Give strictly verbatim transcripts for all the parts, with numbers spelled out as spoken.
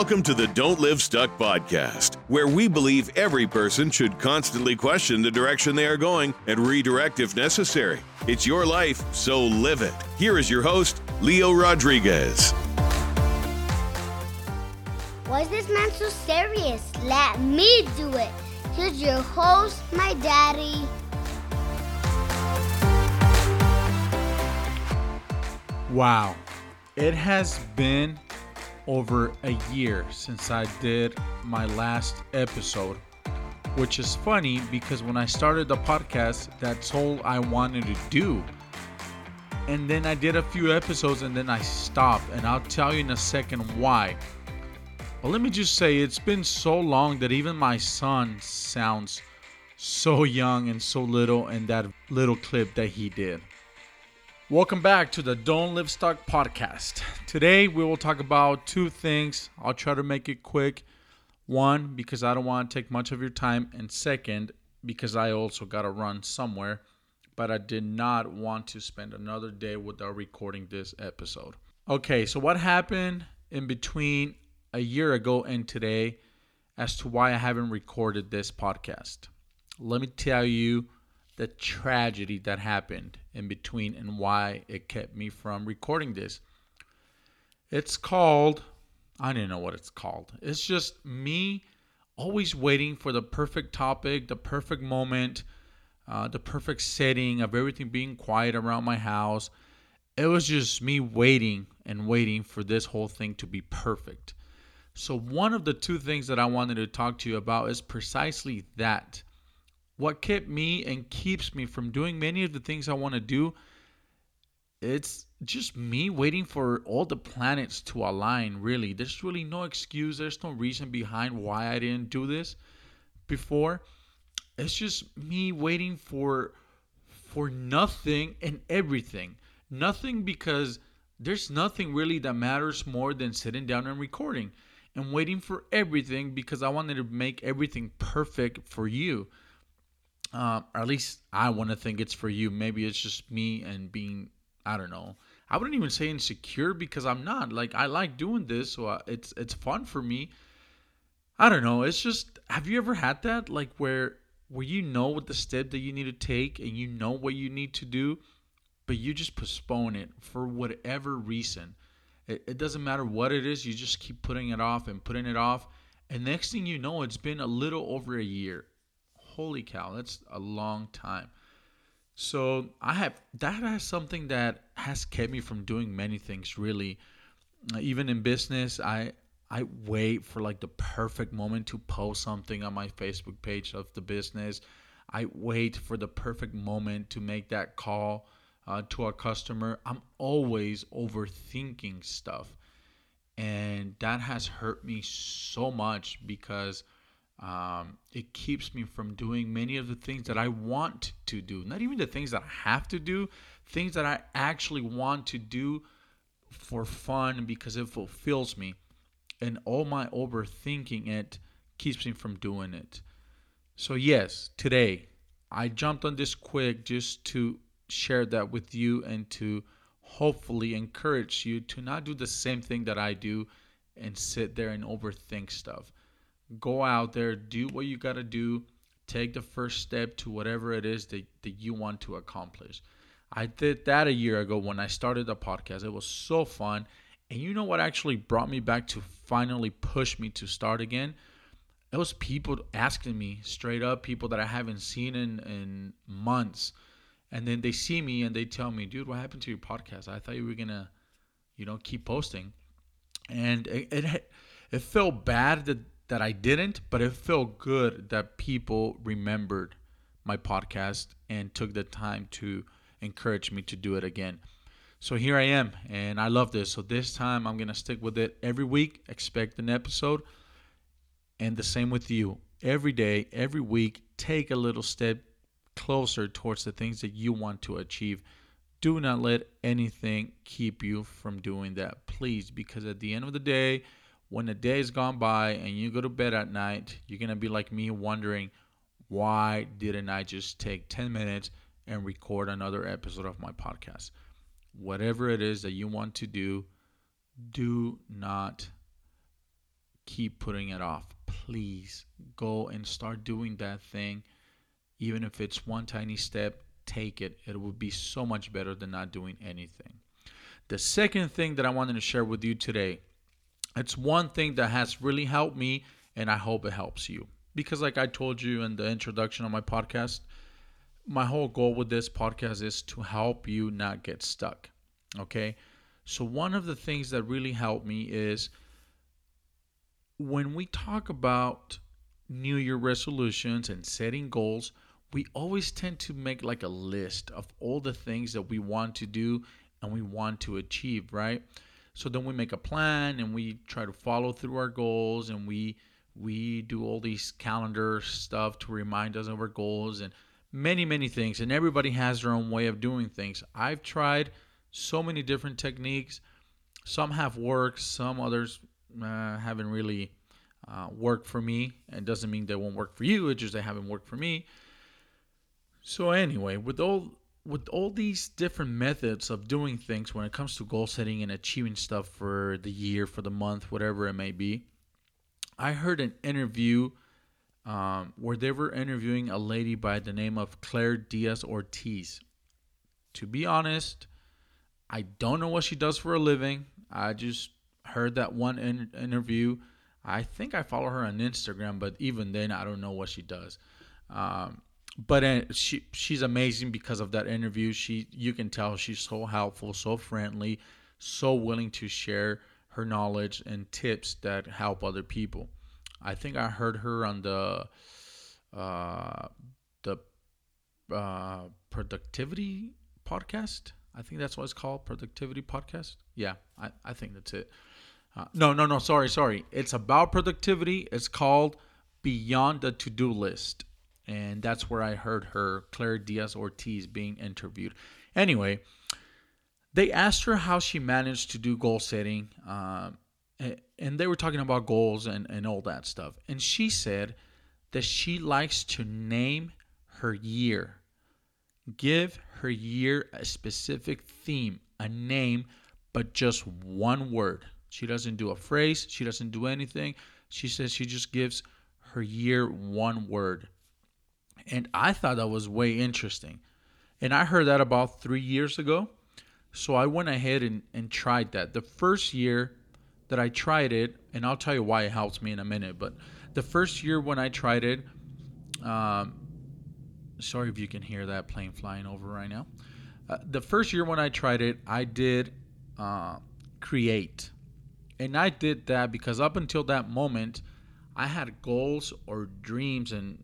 Welcome to the Don't Live Stuck Podcast, where we believe every person should constantly question the direction they are going and redirect if necessary. It's your life, so live it. Here is your host, Leo Rodriguez. Why is this man so serious? Let me do it. Here's your host, my daddy. Wow, it has been over a year since I did my last episode, which is funny because when I started the podcast, that's all I wanted to do. And then I did a few episodes and then I stopped, and I'll tell you in a second why. But let me just say, it's been so long that even my son sounds so young and so little in that little clip that he did. Welcome back to the Don't Live Stuck Podcast. Today we will talk about two things. I'll try to make it quick. One, because I don't want to take much of your time. And second, because I also got to run somewhere. But I did not want to spend another day without recording this episode. Okay, so what happened in between a year ago and today as to why I haven't recorded this podcast? Let me tell you the tragedy that happened in between and why it kept me from recording this. It's called, I don't know what it's called. It's just me always waiting for the perfect topic, the perfect moment, uh, the perfect setting of everything being quiet around my house. It was just me waiting and waiting for this whole thing to be perfect. So one of the two things that I wanted to talk to you about is precisely that. What kept me and keeps me from doing many of the things I want to do, it's just me waiting for all the planets to align, really. There's really no excuse. There's no reason behind why I didn't do this before. It's just me waiting for, for nothing and everything. Nothing because there's nothing really that matters more than sitting down and recording. And waiting for everything because I wanted to make everything perfect for you. Um, or at least I want to think it's for you. Maybe it's just me and being, I don't know. I wouldn't even say insecure because I'm not. Like, I like doing this, so I, it's it's fun for me. I don't know. It's just, have you ever had that? Like where where you know what the step that you need to take and you know what you need to do, but you just postpone it for whatever reason. It, it doesn't matter what it is. You just keep putting it off and putting it off. And next thing you know, it's been a little over a year. Holy cow, that's a long time. So I have that is something that has kept me from doing many things, really. Even in business, I I wait for like the perfect moment to post something on my Facebook page of the business. I wait for the perfect moment to make that call uh, to a customer. I'm always overthinking stuff. And that has hurt me so much because Um, it keeps me from doing many of the things that I want to do. Not even the things that I have to do, things that I actually want to do for fun because it fulfills me. And all my overthinking it keeps me from doing it. So yes, today I jumped on this quick just to share that with you and to hopefully encourage you to not do the same thing that I do and sit there and overthink stuff. Go out there, do what you got to do, take the first step to whatever it is that, that you want to accomplish. I did that a year ago when I started the podcast. It was so fun. And you know what actually brought me back to finally push me to start again? It was people asking me straight up, people that I haven't seen in, in months. And then they see me and they tell me, dude, what happened to your podcast? I thought you were going to, you know, keep posting. And it, it, it felt bad that, that I didn't, but it felt good that people remembered my podcast and took the time to encourage me to do it again. So here I am, and I love this. So this time I'm going to stick with it every week, expect an episode, and the same with you. Every day, every week, take a little step closer towards the things that you want to achieve. Do not let anything keep you from doing that, please, because at the end of the day, when the day has gone by and you go to bed at night, you're going to be like me wondering, why didn't I just take ten minutes and record another episode of my podcast? Whatever it is that you want to do, do not keep putting it off. Please go and start doing that thing. Even if it's one tiny step, take it. It would be so much better than not doing anything. The second thing that I wanted to share with you today, it's one thing that has really helped me, and I hope it helps you. Because like I told you in the introduction of my podcast, my whole goal with this podcast is to help you not get stuck, okay? So one of the things that really helped me is when we talk about New Year resolutions and setting goals, we always tend to make like a list of all the things that we want to do and we want to achieve, right? So then we make a plan and we try to follow through our goals, and we we do all these calendar stuff to remind us of our goals and many, many things. And everybody has their own way of doing things. I've tried so many different techniques. Some have worked, some others uh, haven't really uh, worked for me. It doesn't mean they won't work for you, it's just they haven't worked for me. So anyway, with all with all these different methods of doing things when it comes to goal setting and achieving stuff for the year, for the month, whatever it may be, I heard an interview um, where they were interviewing a lady by the name of Claire Díaz-Ortiz. To be honest, I don't know what she does for a living. I just heard that one in- interview. I think I follow her on Instagram, but even then, I don't know what she does. Um, But she she's amazing because of that interview. She you can tell she's so helpful, so friendly, so willing to share her knowledge and tips that help other people. I think I heard her on the uh, the uh, productivity podcast. I think that's what it's called, productivity podcast. Yeah, I, I think that's it. Uh, no, no, no. Sorry, sorry. It's about productivity. It's called Beyond the To-Do List. And that's where I heard her, Claire Díaz-Ortiz, being interviewed. Anyway, they asked her how she managed to do goal setting. Uh, and they were talking about goals and, and all that stuff. And she said that she likes to name her year. Give her year a specific theme, a name, but just one word. She doesn't do a phrase. She doesn't do anything. She says she just gives her year one word. And I thought that was way interesting. And I heard that about three years ago. So I went ahead and, and tried that. The first year that I tried it, and I'll tell you why it helps me in a minute. But the first year when I tried it, um, sorry if you can hear that plane flying over right now. Uh, the first year when I tried it, I did uh, create. And I did that because up until that moment, I had goals or dreams and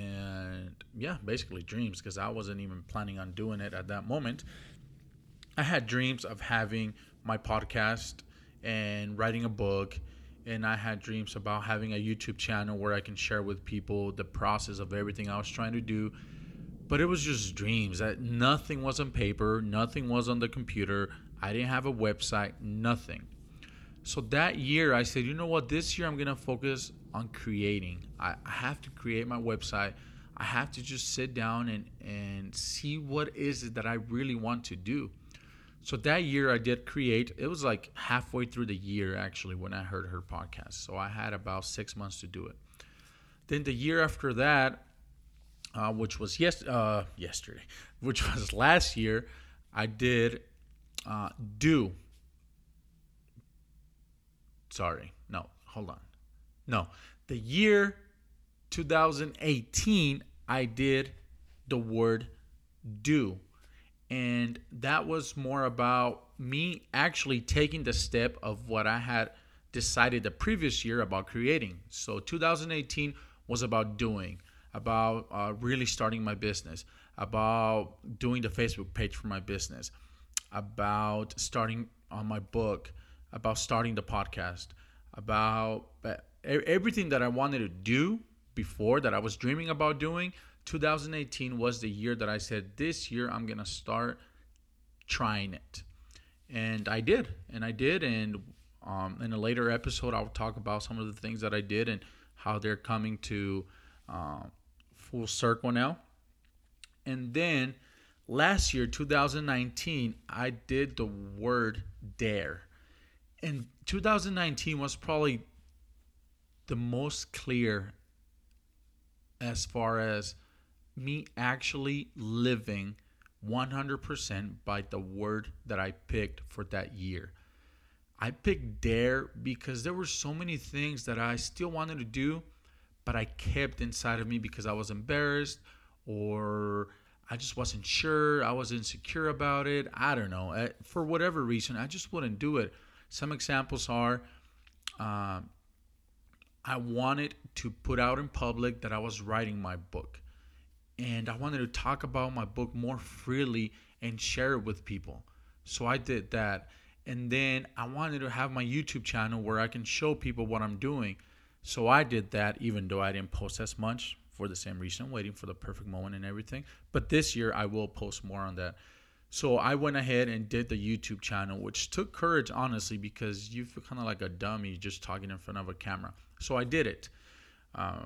And yeah, basically dreams, because I wasn't even planning on doing it at that moment. I had dreams of having my podcast and writing a book. And I had dreams about having a YouTube channel where I can share with people the process of everything I was trying to do. But it was just dreams. That nothing was on paper. Nothing was on the computer. I didn't have a website. Nothing. So that year, I said, you know what? This year, I'm going to focus on creating. I, I have to create my website. I have to just sit down and, and see what is it that I really want to do. So that year, I did create. It was like halfway through the year, actually, when I heard her podcast. So I had about six months to do it. Then the year after that, uh, which was yes, uh, yesterday, which was last year, I did uh, do. Sorry, no, hold on. No, the year twenty eighteen, I did the word do. And that was more about me actually taking the step of what I had decided the previous year about creating. So two thousand eighteen was about doing, about uh, really starting my business, about doing the Facebook page for my business, about starting on my book, about starting the podcast, about everything that I wanted to do before that I was dreaming about doing. twenty eighteen was the year that I said, this year I'm going to start trying it. And I did. And I did. And um, in a later episode, I'll talk about some of the things that I did and how they're coming to uh, full circle now. And then last year, two thousand nineteen, I did the word dare. And twenty nineteen was probably the most clear as far as me actually living one hundred percent by the word that I picked for that year. I picked dare because there were so many things that I still wanted to do, but I kept inside of me because I was embarrassed or I just wasn't sure. I was insecure about it. I don't know. For whatever reason, I just wouldn't do it. Some examples are uh, I wanted to put out in public that I was writing my book. And I wanted to talk about my book more freely and share it with people. So I did that. And then I wanted to have my YouTube channel where I can show people what I'm doing. So I did that, even though I didn't post as much for the same reason, waiting for the perfect moment and everything. But this year I will post more on that. So I went ahead and did the YouTube channel, which took courage, honestly, because you feel kind of like a dummy just talking in front of a camera. So I did it. Uh,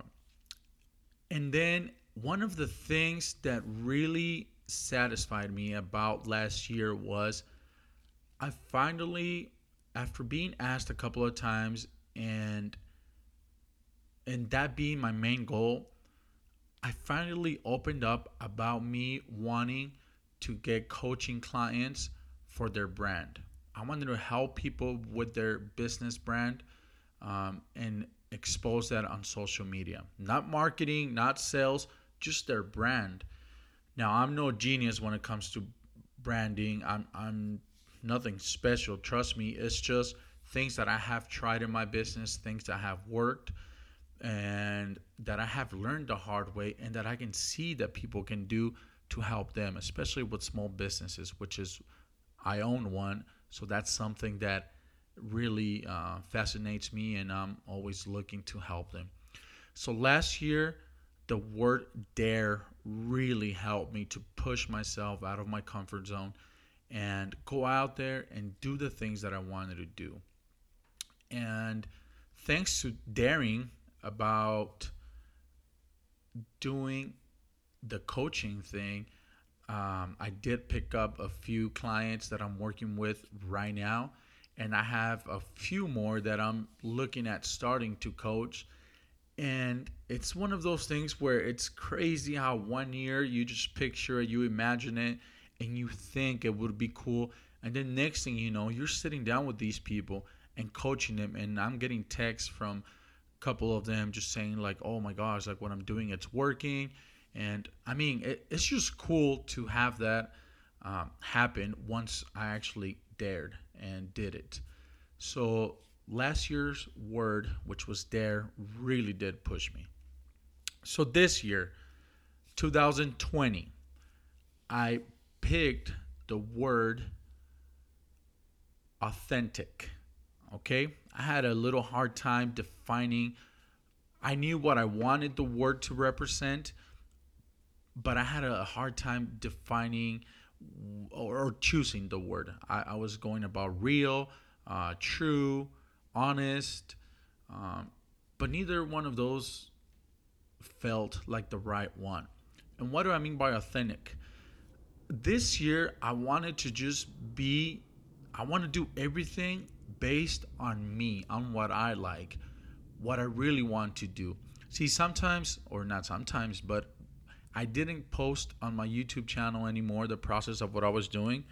and then one of the things that really satisfied me about last year was I finally, after being asked a couple of times and and that being my main goal, I finally opened up about me wanting to get coaching clients for their brand. I wanted to help people with their business brand um, and expose that on social media. Not marketing, not sales, just their brand. Now, I'm no genius when it comes to branding. I'm I'm nothing special, trust me. It's just things that I have tried in my business, things that have worked, and that I have learned the hard way, and that I can see that people can do to help them, especially with small businesses, which is, I own one, so that's something that really uh, fascinates me, and I'm always looking to help them. So last year, the word dare really helped me to push myself out of my comfort zone and go out there and do the things that I wanted to do. And thanks to daring about doing the coaching thing, um, I did pick up a few clients that I'm working with right now, and I have a few more that I'm looking at starting to coach. And it's one of those things where it's crazy how one year you just picture it, you imagine it, and you think it would be cool, and then next thing you know, you're sitting down with these people and coaching them. And I'm getting texts from a couple of them just saying like, oh my gosh, like what I'm doing, it's working. And I mean, it, it's just cool to have that um, happen once I actually dared and did it. So last year's word, which was dare, really did push me. So this year, two thousand twenty, I picked the word authentic. Okay, I had a little hard time defining. I knew what I wanted the word to represent, but I had a hard time defining or choosing the word. I, I was going about real, uh, true, honest, um, but neither one of those felt like the right one. And what do I mean by authentic? This year, I wanted to just be, I want to do everything based on me, on what I like, what I really want to do. See, sometimes, or not sometimes, but I didn't post on my YouTube channel anymore the process of what I was doing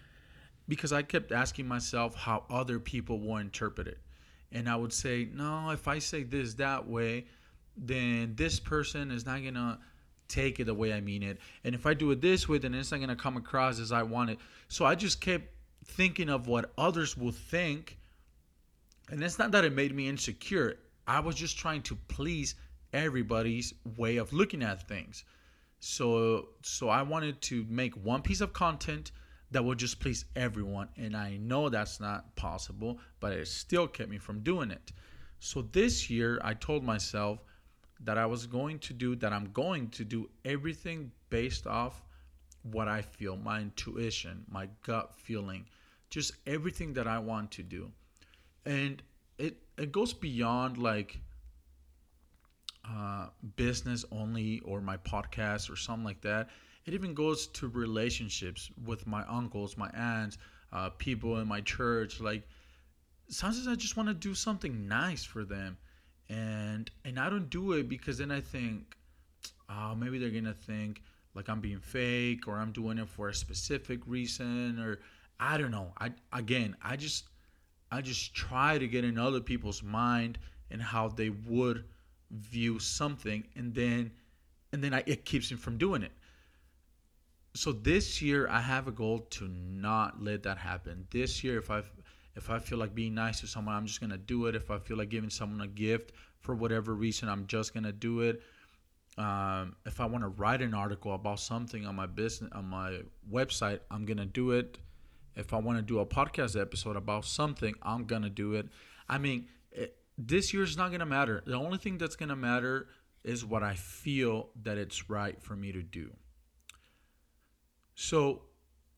because I kept asking myself how other people will interpret it. And I would say, no, if I say this that way, then this person is not going to take it the way I mean it. And if I do it this way, then it's not going to come across as I want it. So I just kept thinking of what others will think. And it's not that it made me insecure. I was just trying to please everybody's way of looking at things. So, so I wanted to make one piece of content that would just please everyone. And I know that's not possible, but it still kept me from doing it. So this year I told myself that I was going to do, that I'm going to do everything based off what I feel, my intuition, my gut feeling, just everything that I want to do. And it, it goes beyond like uh, business only or my podcast or something like that. It even goes to relationships with my uncles, my aunts, uh, people in my church. Like sometimes I just want to do something nice for them. And and I don't do it because then I think, oh, maybe they're going to think like I'm being fake or I'm doing it for a specific reason, or I don't know. I again, I just I just try to get in other people's mind and how they would view something, and then and then I, it keeps me from doing it. So this year I have a goal to not let that happen. This year, if I if I feel like being nice to someone, I'm just going to do it. If I feel like giving someone a gift for whatever reason, I'm just going to do it. Um, if I want to write an article about something on my business, on my website, I'm going to do it. If I want to do a podcast episode about something, I'm going to do it. I mean, it, this year's not going to matter. The only thing that's going to matter is what I feel that it's right for me to do. So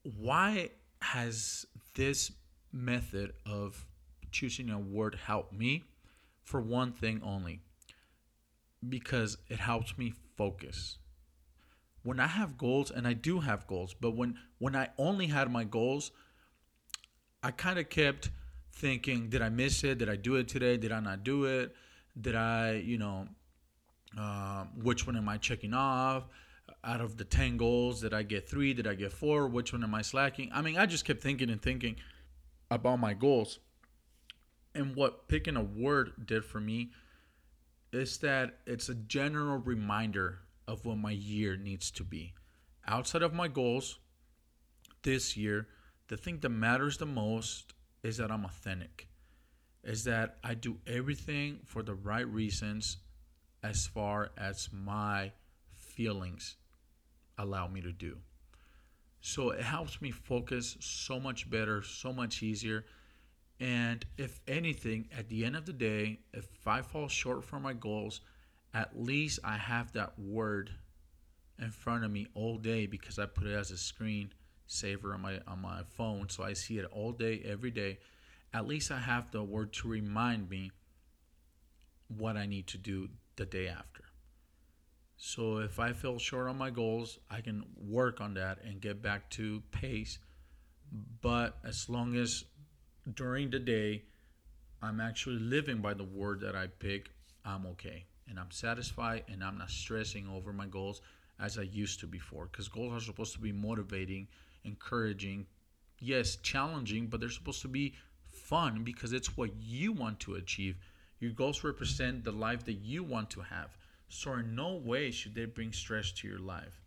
why has this method of choosing a word helped me? For one thing only, because it helps me focus. When I have goals, and I do have goals, but when, when I only had my goals, I kind of kept thinking, did I miss it? Did I do it today? Did I not do it? Did I, you know, uh, which one am I checking off? Out of the ten goals, did I get three? Did I get four? Which one am I slacking? I mean, I just kept thinking and thinking about my goals. And what picking a word did for me is that it's a general reminder of what my year needs to be. Outside of my goals this year, the thing that matters the most is that I'm authentic, is that I do everything for the right reasons as far as my feelings allow me to do. So it helps me focus so much better, so much easier. And if anything, at the end of the day, if I fall short from my goals, at least I have that word in front of me all day, because I put it as a screen saver on my on my phone, so I see it all day, every day. At least I have the word to remind me what I need to do the day after. So if I fell short on my goals, I can work on that and get back to pace. But as long as during the day I'm actually living by the word that I pick, I'm okay. And I'm satisfied, and I'm not stressing over my goals as I used to before. Because goals are supposed to be motivating, encouraging, yes, challenging, but they're supposed to be fun because it's what you want to achieve. Your goals represent the life that you want to have. So in no way should they bring stress to your life.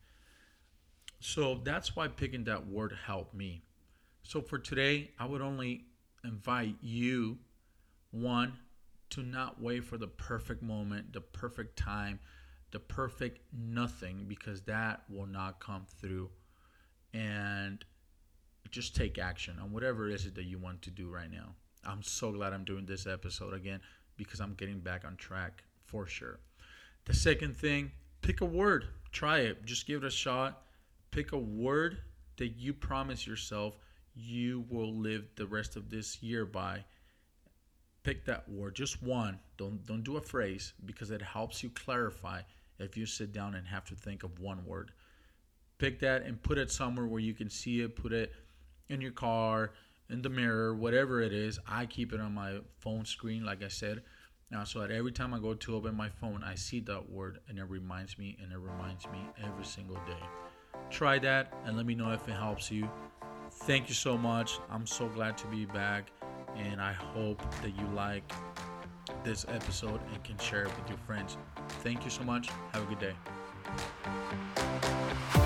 So that's why picking that word helped me. So for today, I would only invite you, one, to not wait for the perfect moment, the perfect time, the perfect nothing, because that will not come through. And just take action on whatever it is that you want to do right now. I'm so glad I'm doing this episode again, because I'm getting back on track for sure. The second thing, pick a word. Try it. Just give it a shot. Pick a word that you promise yourself you will live the rest of this year by. Pick that word. Just one. Don't don't do a phrase, because it helps you clarify if you sit down and have to think of one word. Pick that and put it somewhere where you can see it. Put it in your car, in the mirror, whatever it is. I keep it on my phone screen, like I said. Now, so that every time I go to open my phone, I see that word, and it reminds me, and it reminds me every single day. Try that, and let me know if it helps you. Thank you so much. I'm so glad to be back, and I hope that you like this episode and can share it with your friends. Thank you so much. Have a good day.